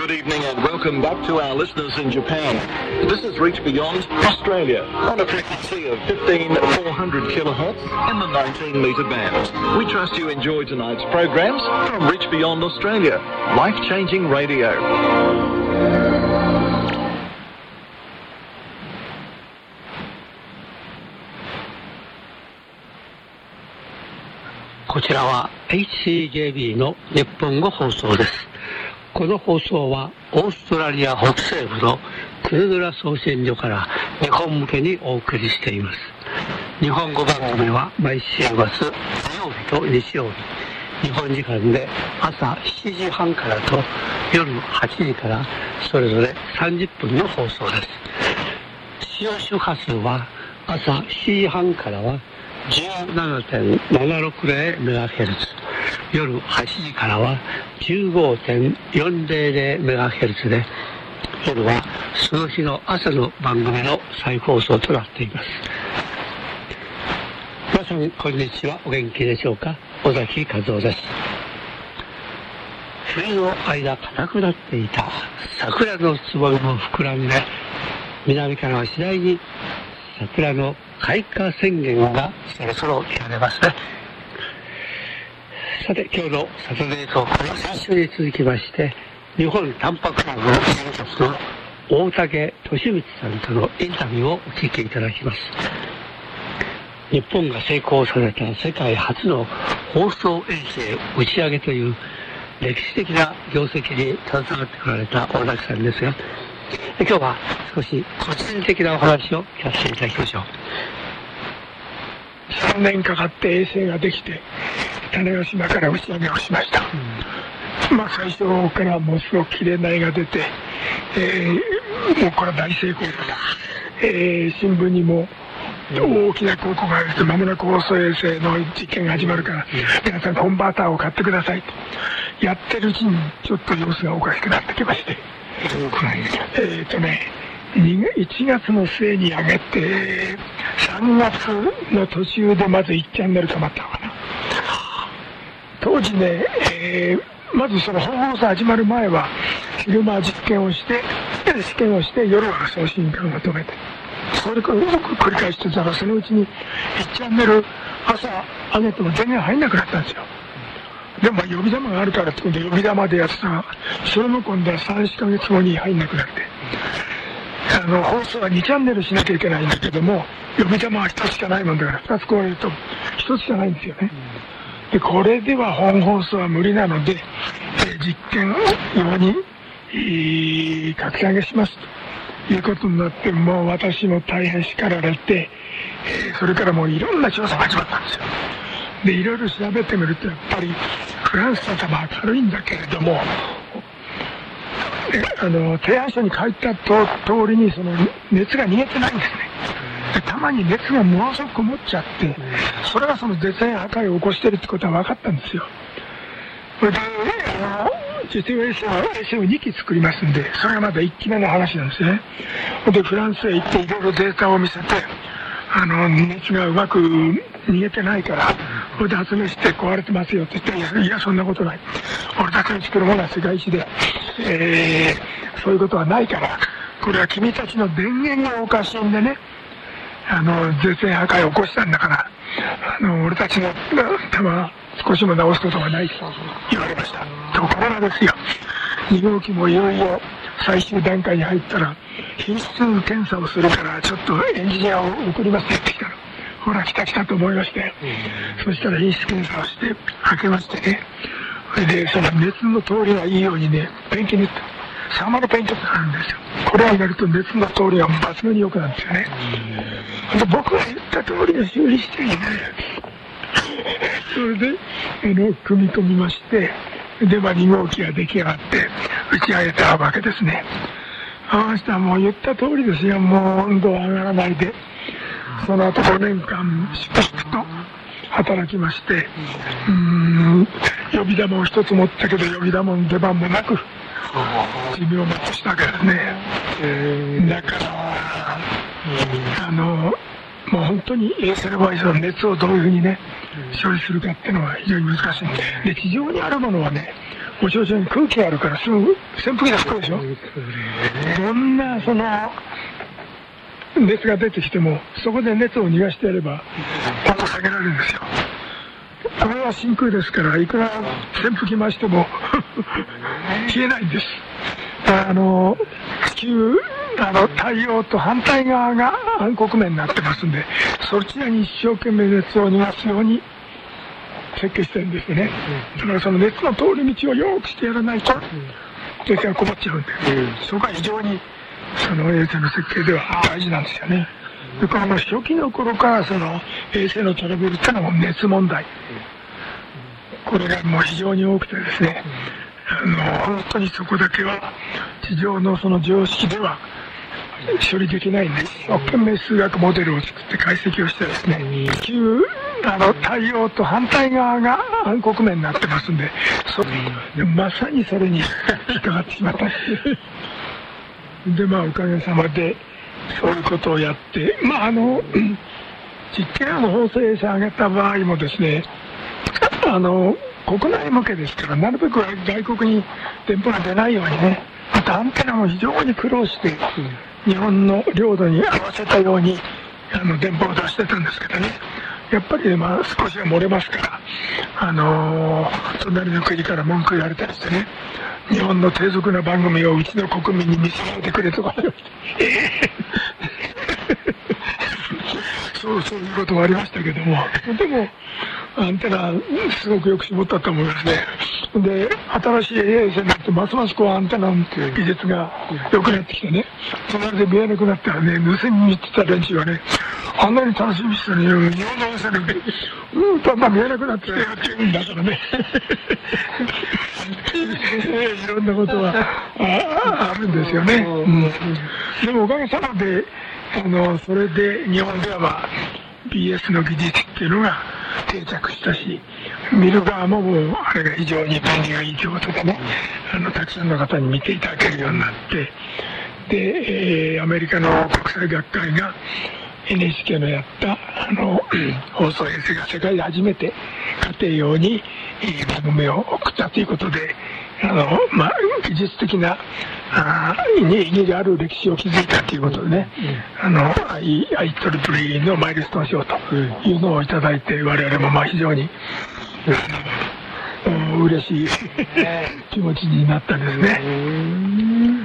Good evening and welcome back to our listeners in Japan. This is Reach Beyond Australia on a frequency of 15400 kHz in the 19 metre band. We trust you enjoy tonight's programs from Reach Beyond Australia, life-changing radio.こちらは HCJB の日本語放送です。この放送はオーストラリア北西部のクヌドラ送信所から日本向けにお送りしています。日本語番組は毎週末火曜日と日曜日、日本時間で朝7時半からと夜8時からそれぞれ30分の放送です。使用周波数は朝7時半からは17.760MHz、 夜8時からは 15.400MHz で、夜はその日の朝の番組の再放送となっています。皆さんこんにちは、お元気でしょうか。尾崎和夫です。冬の間固くなっていた桜のつぼみも膨らんで、南からは次第に桜の開花宣言がそろそろ聞かれますね。さて、今日のサタデートークの最初に続きまして、日本タンパクラブの大竹俊光さんとのインタビューをお聞きいただきます。日本が成功させた世界初の放送衛星打ち上げという歴史的な業績に携わってこられた大竹さんですが、今日は少し個人的なお話を聞かせていただきましょう。3年かかって衛星ができて種子島から打ち上げをしました。最初からもうすごく綺麗な絵が出て、もうこれは大成功だと、新聞にも大きな広告が出て、まもなく放送衛星の実験が始まるから皆さんコンバーターを買ってくださいとやってるうちに、ちょっと様子がおかしくなってきまして、1月の末に上げて、3月の途中でまず1チャンネル止まったのかな。当時ね、まずその本放送始まる前は昼間実験をして試験をして、夜は送信管を止めて、それからうまく繰り返してたら、そのうちに1チャンネル朝上げても全然入んなくなったんですよ。でも呼び玉があるからってことで呼び玉でやってたら、それも今度は3、4ヶ月後に入んなくなって、放送は2チャンネルしなきゃいけないんだけども、呼び玉は1つしかないもんだから2つ超えると1つしかないんですよね。でこれでは本放送は無理なので、実験用に格下げしますということになって、もう私も大変叱られて、それからもういろんな調査が始まったんですよ。でいろいろ調べてみると、やっぱりフランスの球は明るいんだけれども、提案書に書いた通りにその熱が逃げてないんですね。でたまに熱がものすごくこもっちゃって、それがその絶縁破壊を起こしてるってことは分かったんですよ。それで実用衛星を2機作りますんで、それがまだ1機目の話なんですね。でフランスへ行っていろいろデータを見せて、熱がうまく逃げてないから、これで発明して壊れてますよって言って、いや、そんなことない。俺たちの作るものは世界一で、そういうことはないから、これは君たちの電源がおかしいんでね、絶縁破壊を起こしたんだから、俺たちの弾は少しも直すことはないと言われました。ところがですよ、2号機もいよいよ最終段階に入ったら、品質検査をするからちょっとエンジニアを送りますって言ってきたら、ほら来た来たと思いまして、そしたら品質検査をして開けましてね、それでその熱の通りがいいようにね、ペンキ塗って、サーマルペイントってあるんですよ。これをやると熱の通りが抜群に良くなるんですよね。僕が言った通りの修理していない。それで組み込みまして、で2号機が出来上がって打ち上げたわけですね。そうしたらもう言った通りですよ、もう温度は上がらないで、その後5年間しくしくと働きまして、呼び玉を一つ持ったけど呼び玉の出番もなく寿命を全うしたわけですね。だからもう本当にセルバイスは熱をどういうふうにね処理するかっていうのは非常に難しいで、地上にあるものはね、お調子に空気があるからすぐ扇風機が吹くでしょ。どんなその熱が出てきてもそこで熱を逃がしてやれば温度下げられるんですよ。これは真空ですから、いくら扇風機回しても消えないんです。地球太陽と反対側が暗黒面になってますんで、そちらに一生懸命熱を逃がすように設計してるんですよね。だからその熱の通り道をよくしてやらないと電気が困っちゃうんで、そこが非常にその衛星の設計では大事なんですよね。だからもう初期の頃からその衛星のトラブルってのはもう熱問題、これがもう非常に多くてですね、本当にそこだけは地上のその常識では処理できないんです。一生懸命数学モデルを作って解析をしてですね、地球太陽と反対側が暗黒面になってますんで、まさにそれに引っかかってしまったで、まあおかげさまでそういうことをやって、まあ実験の放射衛星を上げた場合もですね、国内向けですからなるべく外国に電波が出ないようにね、またアンテナも非常に苦労して日本の領土に合わせたように電波を出してたんですけどね、やっぱり、まあ、少しは漏れますから隣の国から文句言われたりしてね、日本の低俗な番組をうちの国民に見せないでくれとかそういうこともありましたけども、でもアンテナすごくよく絞ったと思いますね。で、新しい衛星になってますますこうアンテナの技術が良くなってきてね、隣で見えなくなったらね、盗みに行ってた連中がね、あんなに楽しみにしてたのに日本の衛星でだんだん見えなくなってきてよって言うんだからねいろんなことは あるんですよね、でもおかげさまでそれで日本では、まあ、BS の技術っていうのが定着したし、見る側ももうあれが非常に便利がいいということでね、たくさんの方に見ていただけるようになって、で、アメリカの国際学会が NHK のやった放送衛星が世界で初めて家庭用に番組を送ったということで、まあ、技術的な意義がある歴史を築いたということでね、IEEE のマイルストーン賞というのをいただいて、我々もまあ非常に嬉しい気持ちになったんですね。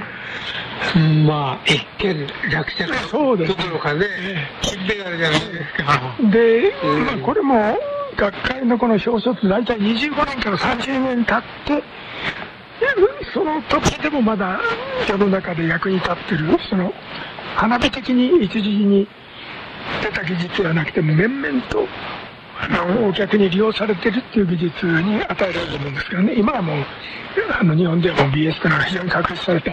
まあ一見落着どころかね、金メダルじゃないですか。で、まあ、これも学会のこの表彰って大体25年から30年経って、その時でもまだ世の中で役に立ってる、その花火的に一時に出た技術ではなくても、面々とお客に利用されてるっていう技術に与えられると思うんですけどね、今はもう日本ではもう BS というのが非常に確立された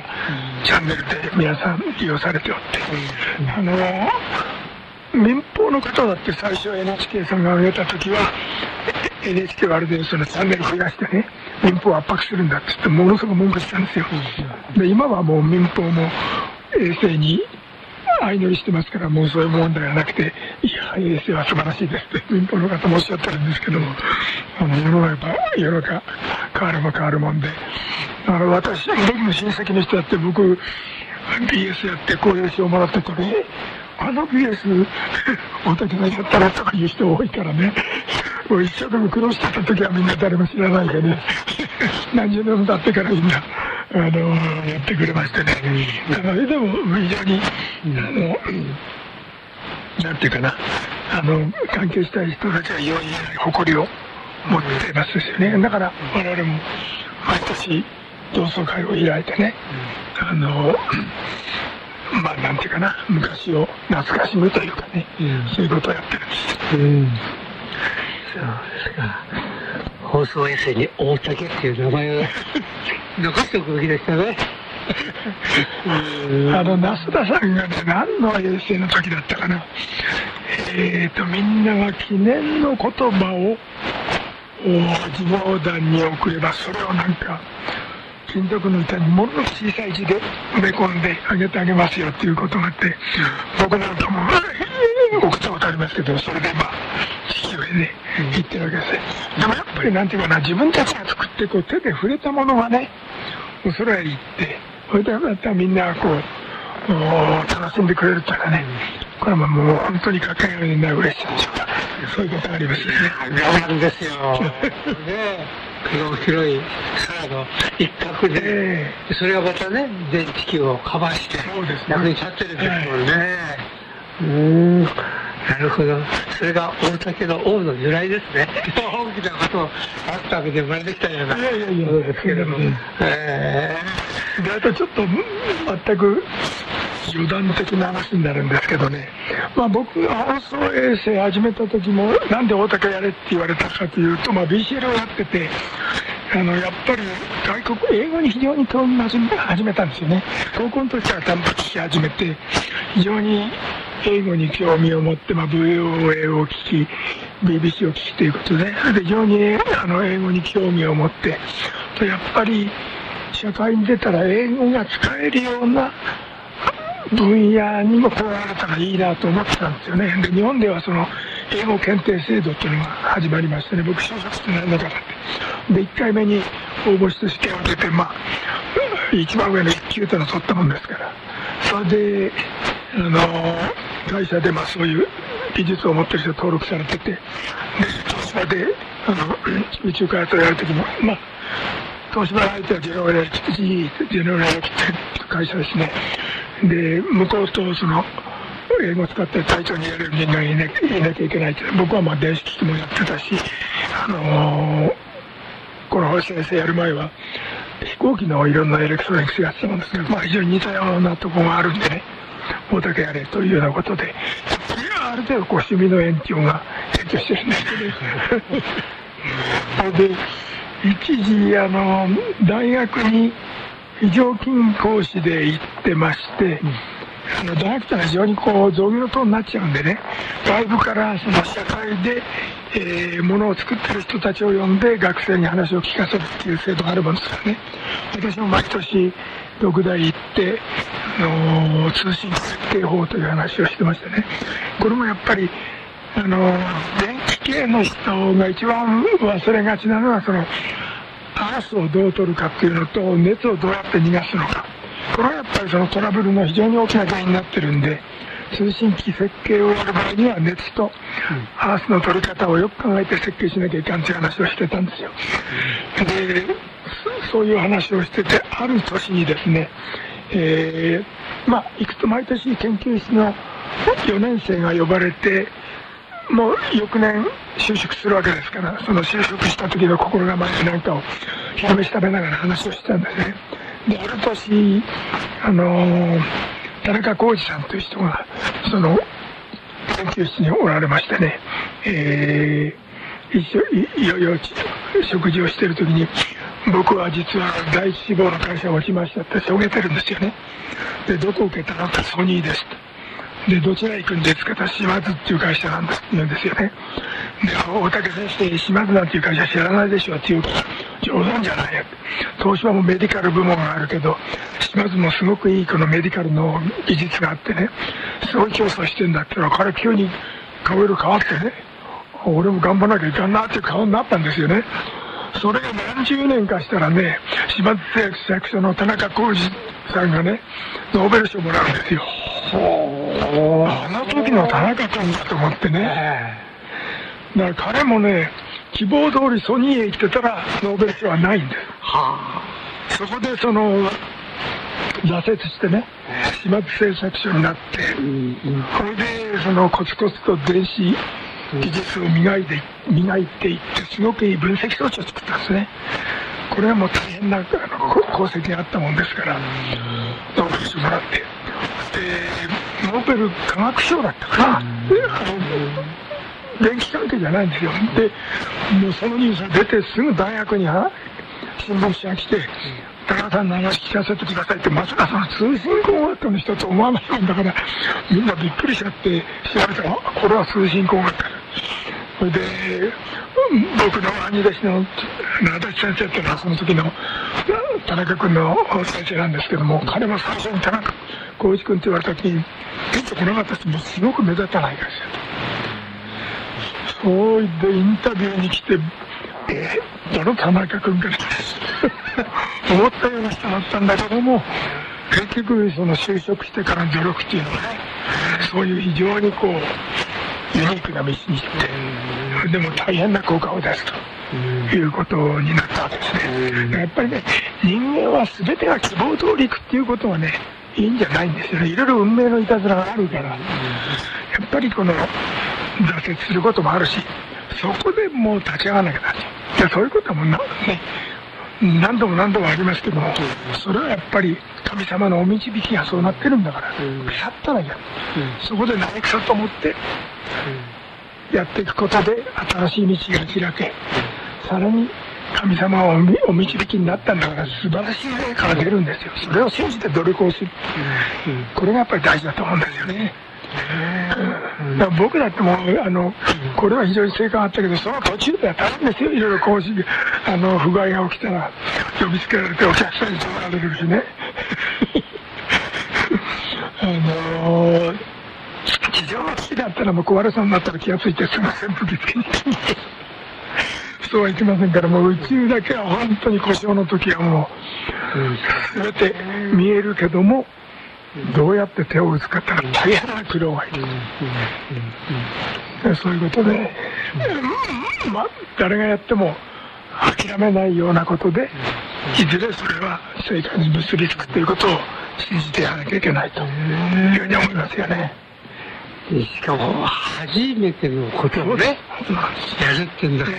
チャンネルで皆さん利用されておって。民放の方だって最初 NHK さんが上げた時は NHK はあれでそのチャンネル増やしてね、民放を圧迫するんだって言ってものすごく文句したんですよ。で、今はもう民放も衛星に相乗りしてますから、もうそういう問題はなくて、いや衛星は素晴らしいですって民放の方もおっしゃってるんですけども、世の中変われば変わるもんで、僕の親戚の人だって僕 BS やってこういう賞をもらってたね、BS 大竹さんやったらとかいう人多いからね、もう一生懸命苦労してた時はみんな誰も知らないでね何十年も経ってからみんなやってくれましてね、でも非常になんていうかな、関係したい人たちは非常に誇りを持ってますしね、だから我々も毎年同窓会を開いてね、まあなんていうかな、昔を懐かしむというかね、そういうことをやってるんです。そうですか。放送衛星に大竹っていう名前を残しておくべきでしたね。那須田さんがね、何の衛星の時だったかな。みんなが記念の言葉を自毛団に送れば、それをなんか金属の板にものすごく小さい字で埋め込んであげてあげますよっていうことがあって、僕なんかも送ってもわかりますけど、それでまあ地球へね、行ってるわけですね。でもやっぱりなんていうかな、自分たちが作ってこう手で触れたものがね、お空へ行って、それでまたみんなこう、楽しんでくれるからね、これはもう本当にかけがえのない嬉しさでしょうか。そういうことがありますよね。我慢ですよ。広い空の一角で、それがまたね、全地球をかばして、役に立ってるんですもんね。なるほど。それが大竹の王の由来ですね。大きなことをあったわけで生まれてきたようなことですけども。で、あとちょっと全く余談的な話になるんですけどね、まあ、僕が放送衛星始めた時もなんで大竹やれって言われたかというと、まあ、BCL をやってて、やっぱり外国英語に非常に興味を始めたんですよね。高校の時から短波聞き始めて、非常に英語に興味を持って、まあ、VOA を聞き BBC を聞きということで、それで非常に英語に興味を持って、とやっぱり社会に出たら英語が使えるような分野にもこうあれたらいいなと思ってたんですよね。で、日本ではその英語検定制度っていうのが始まりましてね、僕就職してない中だって。で、1回目に応募して試験を受けて、まあ、一番上の1級というのを取ったもんですから、それで、会社でまあそういう技術を持ってる人が登録されてて、で、東芝で宇宙開発をやるときも、まあ、東芝の相手はジェネラルエレクトリックという会社ですね。で、向こうとその英語を使って対等にやれる人間がいなきゃいけないって、僕はまあ電子機器もやってたし、この先生やる前は飛行機のいろんなエレクトロニクスやってたもんですけど、まあ、非常に似たようなところがあるんでね、大竹やれというようなことで、ある程度こう趣味の延長してるんですけど、ね、で、一時大学に非常勤講師で行ってまして、大学ってのは非常にこう造業の塔になっちゃうんでね、外部からその社会で、ものを作ってる人たちを呼んで学生に話を聞かせるっていう制度があるもんですからね。私も毎年六大行って、通信設計法という話をしてましたね。これもやっぱり電気系の人が一番忘れがちなのは、そのアースをどう取るかっていうのと、熱をどうやって逃がすのか、これはやっぱりそのトラブルの非常に大きな原因になってるんで、通信機設計をやる場合には熱とアースの取り方をよく考えて設計しなきゃいかんっていう話をしてたんですよ。で、そういう話をしてて、ある年にですね、まあいくつ毎年研究室の4年生が呼ばれて、もう翌年就職するわけですから、その就職した時の心構えなんかを昼飯食べながら話をしてたんですね。で、ある年田中浩二さんという人がその研究室におられましてね、いよいよ食事をしている時に、僕は実は第一志望の会社を落ちましたって遂げてるんですよね。で、どこ受けたのか、ソニーですと。で、どちら行くんですか、島津っていう会社なんですって言うんですよね。で、大竹先生、島津なんていう会社知らないでしょっていうから、冗談じゃないや。東芝もメディカル部門があるけど、島津もすごくいいこのメディカルの技術があってね、すごい競争してんだって言うから、急に顔色変わってね、俺も頑張らなきゃいかんなっていう顔になったんですよね。それが何十年かしたらね、島津製薬所の田中浩二さんがね、ノーベル賞もらうんですよ。あの時の田中君だと思ってね。だから彼もね、希望通りソニーへ行ってたらノーベル賞はないんです。そこでその挫折してね、島津製作所になって、それでそのコツコツと電子技術を磨いていって、すごくいい分析装置を作ったんですね。これはもう大変な功績があったもんですから、ノーベル賞もらって、ノーベル化学賞だったから、電気関係じゃないんですよ。で、もうそのニュースが出てすぐ大学に新聞社が来て、田中さんの話聞かせてくださいって、まさかその通信工学科の人と思わなかったから、みんなびっくりしちゃって調べたら、これは通信工学科だ。それで、僕の兄弟子の足立先生っていうのは、その時の田中君の先生なんですけども、彼も最初に田中浩一君って言われた時に、ピンとこなかった人もすごく目立たない会社だと。そう言ってインタビューに来て、どの田中君から思ったような人だったんだけども、結局その就職してからの努力っていうのはね、そういう非常にこうユニークな道に行って、でも大変な効果を出すということになったわけですね。やっぱりね、人間は全てが希望通りいくっていうことはね、いいんじゃないんですよね。いろいろ運命のいたずらがあるから、やっぱりこの挫折することもあるし、そこでもう立ち上がらなきゃなって、そういうことはもうね、何度も何度もありますけども、それはやっぱり神様のお導きがそうなってるんだから、腐ったらいいや、そこで何腐と思ってやっていくことで新しい道が開け、さらに神様はお導きになったんだから素晴らしい例から出るんですよ。それを信じて努力をする、これがやっぱり大事だと思うんですよね。だから僕だってもこれは非常に成果があったけど、その途中では大変ですよ。いろいろこう不具合が起きたら呼びつけられてお客さんに止められるしね地上の危機だったらもう小悪さになったら気がついてすぐ扇風機つけに行ってそうはいきませんから、もう宇宙だけは本当に故障の時はもう全て見えるけども、どうやって手を打つかってのは大変な苦労がいる。そういうことで、まあ、誰がやっても諦めないようなことで、いずれそれは成果に結びつくということを信じてやらなきゃいけないというふうに思いますよね。しかも初めてのことをね、やるってんだから、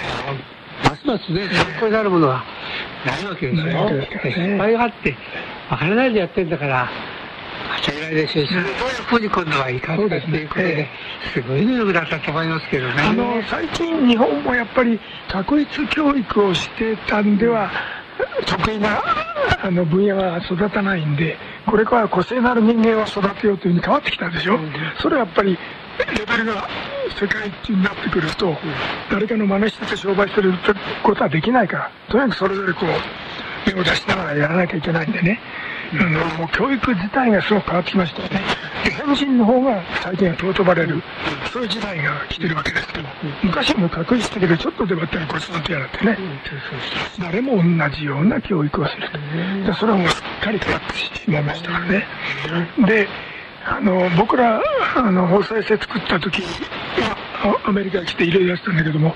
ますますね、参考になるものはないわけですよ。失敗があって分からないでやってんだから。それでしょうし、どういうふうに今度はいかんかっていうことで、すごい努力だったと思いますけどね。最近日本もやっぱり確率教育をしてたんでは得意な分野は育たないんで、これから個性のある人間を育てようというふうに変わってきたでしょ。それはやっぱりレベルが世界一になってくると、誰かの真似してて商売することはできないから、とにかくそれぞれこう目を出しながらやらなきゃいけないんでね、もう教育自体がすごく変わってきましたよね。変人の方が最近は尊ばれる、そういう時代が来てるわけですけど、昔も確実だけど、ちょっとでばったりごちそうとやらってね、誰も同じような教育をすると、それはもうすっかり変わってしまいましたからね。で、僕ら法制制作った時、アメリカに来ていろいろやってたんだけども、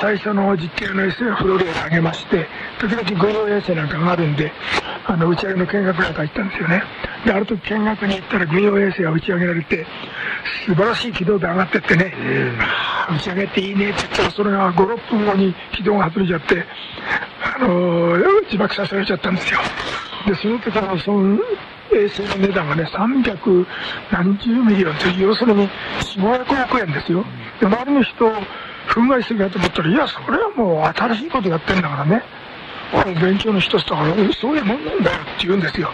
最初の実験の衛星はフロリダに上げまして、時々軍用衛星なんかがあるんで、打ち上げの見学なんか行ったんですよね。で、ある時見学に行ったら軍用衛星が打ち上げられて、素晴らしい軌道で上がってってね、打ち上げていいねって言ったら、それが5、6分後に軌道が外れちゃって、自爆させられちゃったんですよ。で、その時から衛星の値段がね、300何十ミリオンという、要するに4、500億円ですよ。で、周りの人憤慨するかと思ったら、いや、それはもう新しいことやってんだからね、勉強の一つだからそういうもんなんだよって言うんですよ。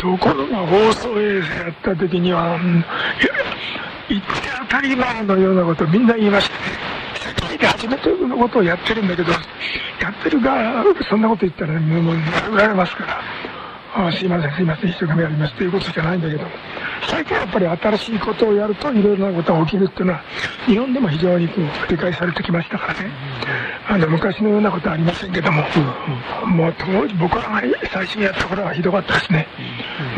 ところが放送衛星やった時には、言って当たり前のようなことをみんな言いましたね。世界で初めてのことをやってるんだけど、やってるがそんなこと言ったら、ね、もう殴られますから、すいませんすいません、一生懸命やりますということじゃないんだけど、最近やっぱり新しいことをやるといろいろなことが起きるっていうのは、日本でも非常にこう理解されてきましたからね。昔のようなことはありませんけども、もう当時僕らが最初にやった頃はひどかったですね。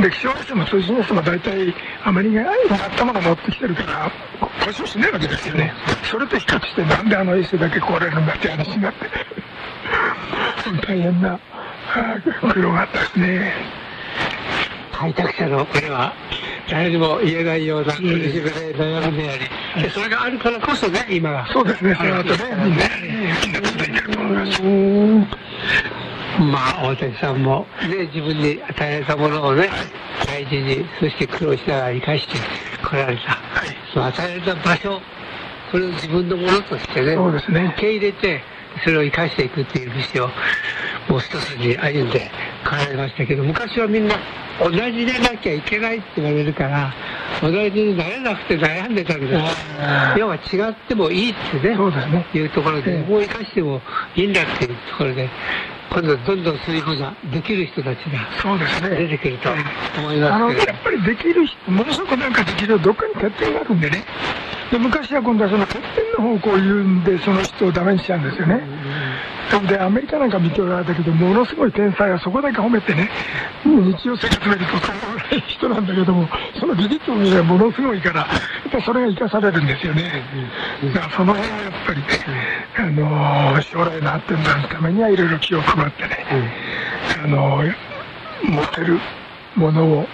で、気象衛星も通信衛星も大体アメリカが頭が持ってきてるから故障しないわけですよね。それと比較して、なんで衛星だけ壊れるんだって話になって大変な苦労があったですね。開拓者のこれは誰にも言えないような苦しみで悩んでやり、それがあるからこそね、今はそうですね、そのあとね、みんな続いてると思います。まあ大竹さんもね、自分に与えたものをね、大事に、そして苦労しながら生かしてこられた、その与えた場所、これを自分のものとしてね、受け入れて、それを生かしていくっていう道をもう一つに歩んでこられましたけど、昔はみんな同じでなきゃいけないって言われるから、同じになれなくて悩んでたんですよ。要は違ってもいいってね、いうところで、もう生かしてもいいんだっていうところで、今度どんどんそういうふうなできる人たちが出てくると思いますけど、やっぱりできる人、ものすごくなんかできる、どっかに欠点があるんでね、で昔は今度はそのてっぺんの方向を言うんで、その人をダメにしちゃうんですよね。でアメリカなんか見ておられたけど、ものすごい天才はそこだけ褒めてね、日常生活でとそのぐらい人なんだけども、その技術の上がものすごいから、やっぱそれが生かされるんですよね。だからその辺はやっぱりね、将来の発展のためにはいろいろ気を配ってね、持てるものを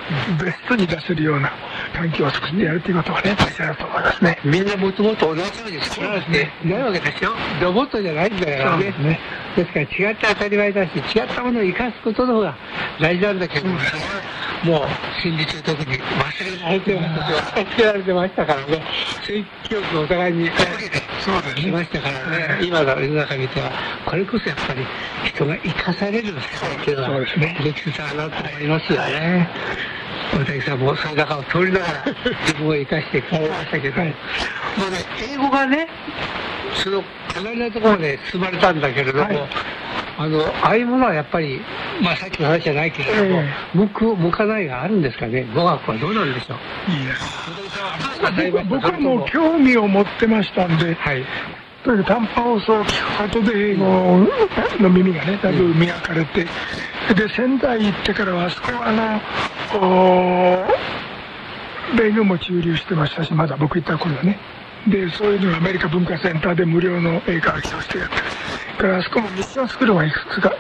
ベストに出せるような環境を作ってやるということがね、大事だと思いますね。みんなもともと同じように作られてないわけでしょ。ロボットじゃないんだからね。ですから違って当たり前だし、違ったものを生かすことの方が大事なんだけど、もう心理中特に忘れられてましたからね。そういう記憶をお互いにきましたからね。今の世の中見ては、これこそやっぱり人が生かされるんですよっていうのはできるかなと思いますよね。大竹さんもその中を通りながら自分を生かしてくれましたけど、まあね、英語がね、そのかなりなところまで進まれたんだけれども、ああいうものはやっぱり、まあ、さっきの話じゃないけれども、向かないがあるんですかね。語学はどうなんでしょう。僕はもう興味を持ってましたんで、とにかく短波放送を聞くことで英語の耳がね、だいぶ磨かれて、で仙台行ってからはあそこは米軍も駐留してましたし、まだ僕行った頃はね。でそういうのがアメリカ文化センターで無料の英会話教室をやって、だからあそこもミッションスクールがいくつか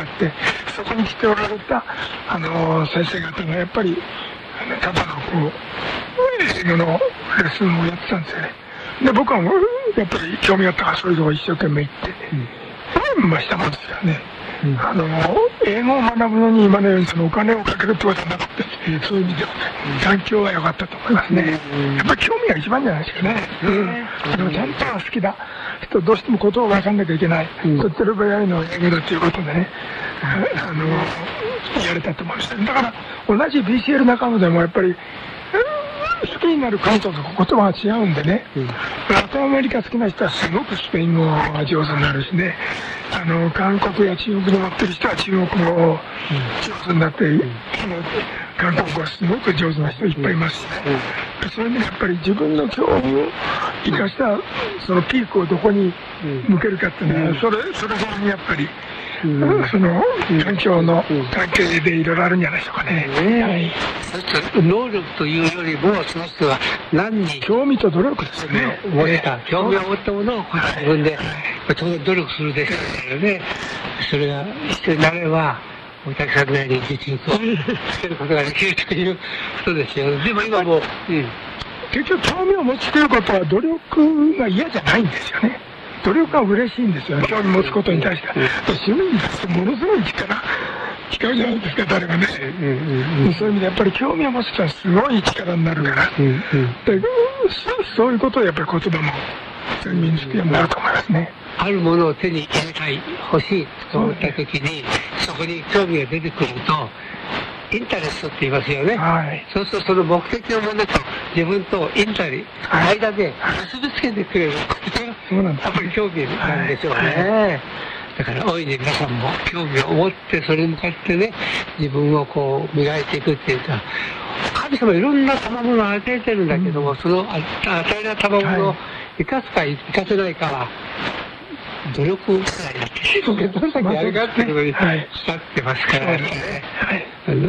あって、そこに来ておられた先生方がやっぱりただのこう英語のレッスンをやってたんですよね。で僕はやっぱり興味があったから、そういうとこ一生懸命行って、ましたもんですからね。英語を学ぶのに今のようにそのお金をかけるってことはなくて、そういう意味ではね、環境は良かったと思いますね。やっぱり興味が一番じゃないですかね。でもちゃんとは好きだ人、どうしても言葉を分かんなきゃいけない、とってる場合の英語だということでね、やれたと思いました。だから同じ BCL 仲間でもやっぱり好きになる感想と言葉が違うんでね、ラテンアメリカ好きな人はすごくスペイン語が上手になるしね、韓国や中国に持ってる人は中国語を上手になって、韓国語はすごく上手な人いっぱいいますしね、そういう意味でやっぱり自分の興味を生かしたそのピークをどこに向けるかっていうのは、それぞれにやっぱりその環境の関係でいろいろあるんじゃないでしょうかね。能力というよりも、その人は何に興味と努力ですよね。興味を持ったものを自分で努力するでしょうからね。それが一緒になれば、お客さんぐらいに実力をつけることができるということですよ。でも今も結局興味を持つということは努力が嫌じゃないんですよね。努力が嬉しいんですよね、興味持つことに対して。趣味に対してものすごい力使うじゃないですか、誰がね。そういう意味でやっぱり興味を持つとはすごい力になるから、そういうことをやっぱり言葉も身につくようになると思いますね。あるものを手に入れたい、欲しいと思ったときに、そこに興味が出てくると、インタレストって言いますよね。そうするとその目的のものと自分とインタレストの間で結びつけてくれることがやっぱり興味なんでしょうね。だから大いに皆さんも興味を持って、それに向かってね、自分をこう磨いていくっていうか、神様いろんな賜物を与えてるんだけども、その与えた賜物を生かすか生かせないかは努力くらいだって、どんだけやるかっていうことに使ってますからね。自分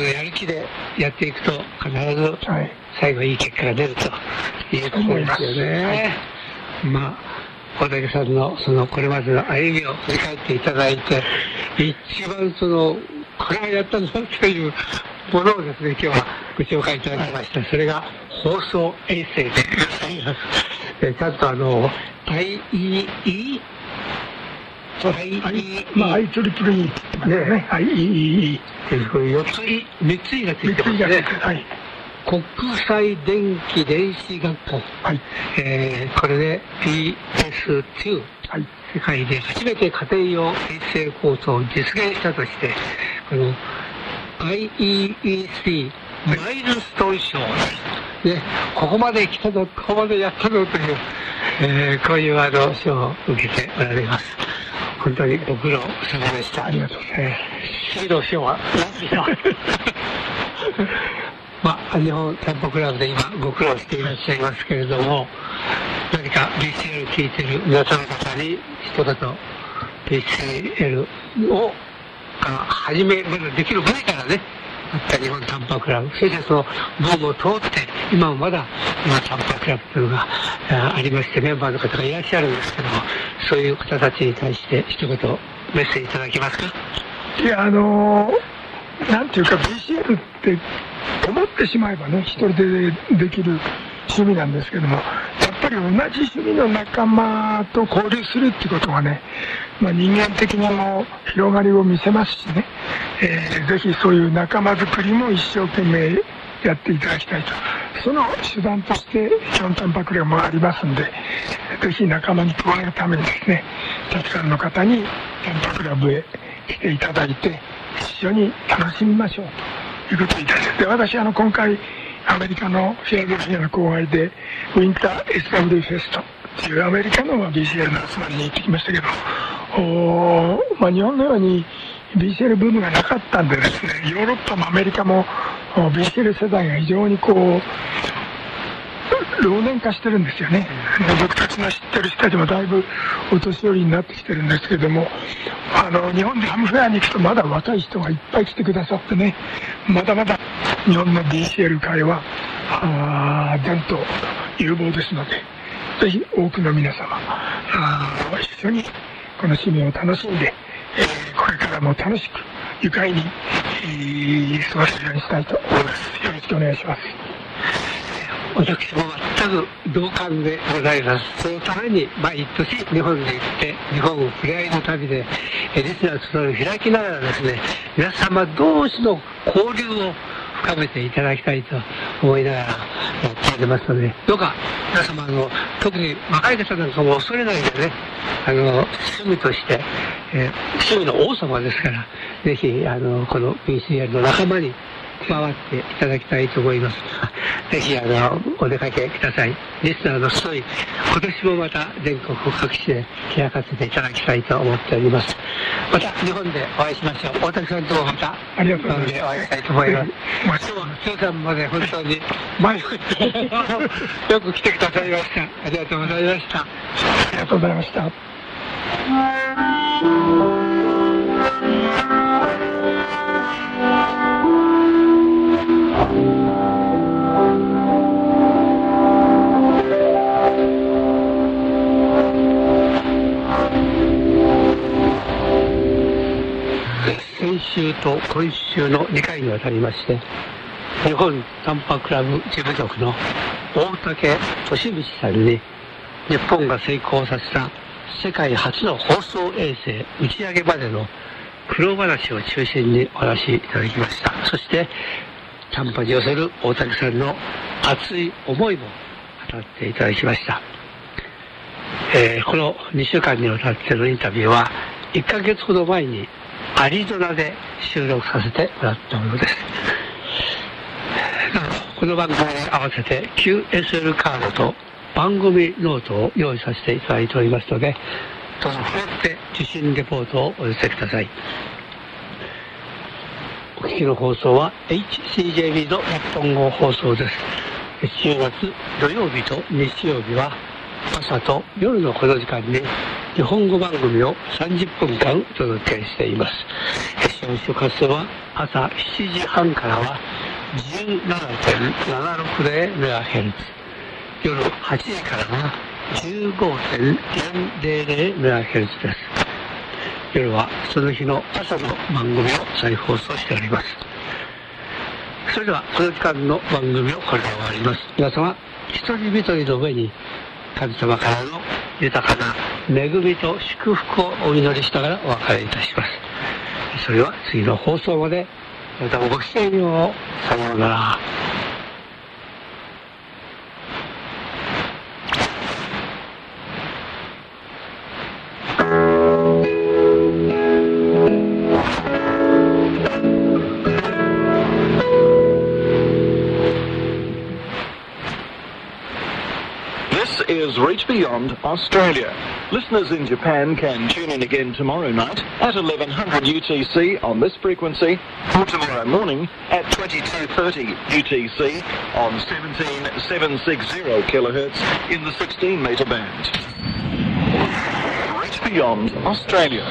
のやる気でやっていくと、必ず最後いい結果が出るということですよね。まあ、大竹さんのそのこれまでの歩みを振り返っていただいて、一番そのこれはやったんだというものをですね、今日はご紹介いただきました。それが放送衛星でございます。ちゃんとIEEE ね、IEEE これ4つに3つになっていてますね。国際電気電子学会、これで PS2、世界で初めて家庭用衛星構想を実現したとして、この IEEC マイルストーン賞で、ここまで来たぞ、ここまでやったぞという、こういう賞を受けておられます。本当にご苦労様でした。ありがとうございます。シード賞は何でしょう日本店舗クラブで今ご苦労していらっしゃいますけれども、何か BCL を聞いている皆様方に一言 BCL を始めるできる前からねあった日本タンパクラブ、そしてそのブームを通って今もまだタンパクラブというのがありまして、メンバーの方がいらっしゃるんですけども、そういう方たちに対して一言メッセージいただけますか。いやなんていうか BCL って思ってしまえばね、一人でできる趣味なんですけども、やっぱり同じ趣味の仲間と交流するってことはね、人間的にも広がりを見せますしね、ぜひそういう仲間づくりも一生懸命やっていただきたいと。その手段として基本タンパク量もありますんで、ぜひ仲間に加えるためにですね、たくさんの方にタンパクラブへ来ていただいて一緒に楽しみましょうということに対して、私今回アメリカのフィラデルフィアの後輩でウィンター SW フェストっていうアメリカの BCL の集まりに行ってきましたけど、日本のように BCL ブームがなかったんでですね、ヨーロッパもアメリカも BCL 世代が非常に老年化してるんですよね。僕たちの知ってる人たちもだいぶお年寄りになってきてるんですけども、日本でハムフェアに行くとまだ若い人がいっぱい来てくださってね、まだまだ日本の BCL 界は伝統有望ですので、ぜひ多くの皆様一緒にこの趣味を楽しんで、これからも楽しく愉快に過ごせるようにしたいと思います。よろしくお願いします。私も全く同感でございます。そのために毎年日本で行って日本ふれあいの旅でリスナーそれを開きながらですね、皆様同士の交流を深めていただきたいと思いながらやっておりますので、どうか皆様特に若い方なんかも恐れないでね、趣味として、趣味の王様ですから、ぜひこの BCL の仲間に加わっていただきたいと思います。ぜひお出かけください。リスナーの人に今年もまた全国各地で開かせていただきたいと思っております。また日本でお会いしましょう。大竹さんともまた日本でお会いしたいと思います。今日さんまで本当に前もってよく来てくださいました。ありがとうございました。ありがとうございました。先週と今週の2回にわたりまして、日本タンパクラブ事務局の大竹俊道さんに日本が成功させた世界初の放送衛星打ち上げまでの苦労話を中心にお話しいただきました。そしてキャンパに寄せる大竹さんの熱い思いも語っていただきました。この2週間にわたってのインタビューは1ヶ月ほど前にアリゾナで収録させてもらったものです。この番組に合わせて QSL カードと番組ノートを用意させていただいておりますので、どうぞ振って受信レポートをお寄せください。お聞きの放送は HCJB の日本語放送です。週末土曜日と日曜日は朝と夜のこの時間に日本語番組を30分間お届けしています。選手活動は朝7時半からは 17.760MHz、 夜8時からは 15.400MHz です。夜はその日の朝の番組を再放送しております。それではこの時間の番組をこれで終わります。皆様一人一人の上に神様からの豊かな恵みと祝福をお祈りしながらお別れいたします。それでは次の放送まで、またごきげんよう。さようなら。This is Australia's Reach Beyond Australia. Listeners in Japan can tune in again tomorrow night at 1100 UTC on this frequency, or tomorrow morning at 2230 UTC on 17760 kHz in the 16-metre band. Reach Beyond Australia.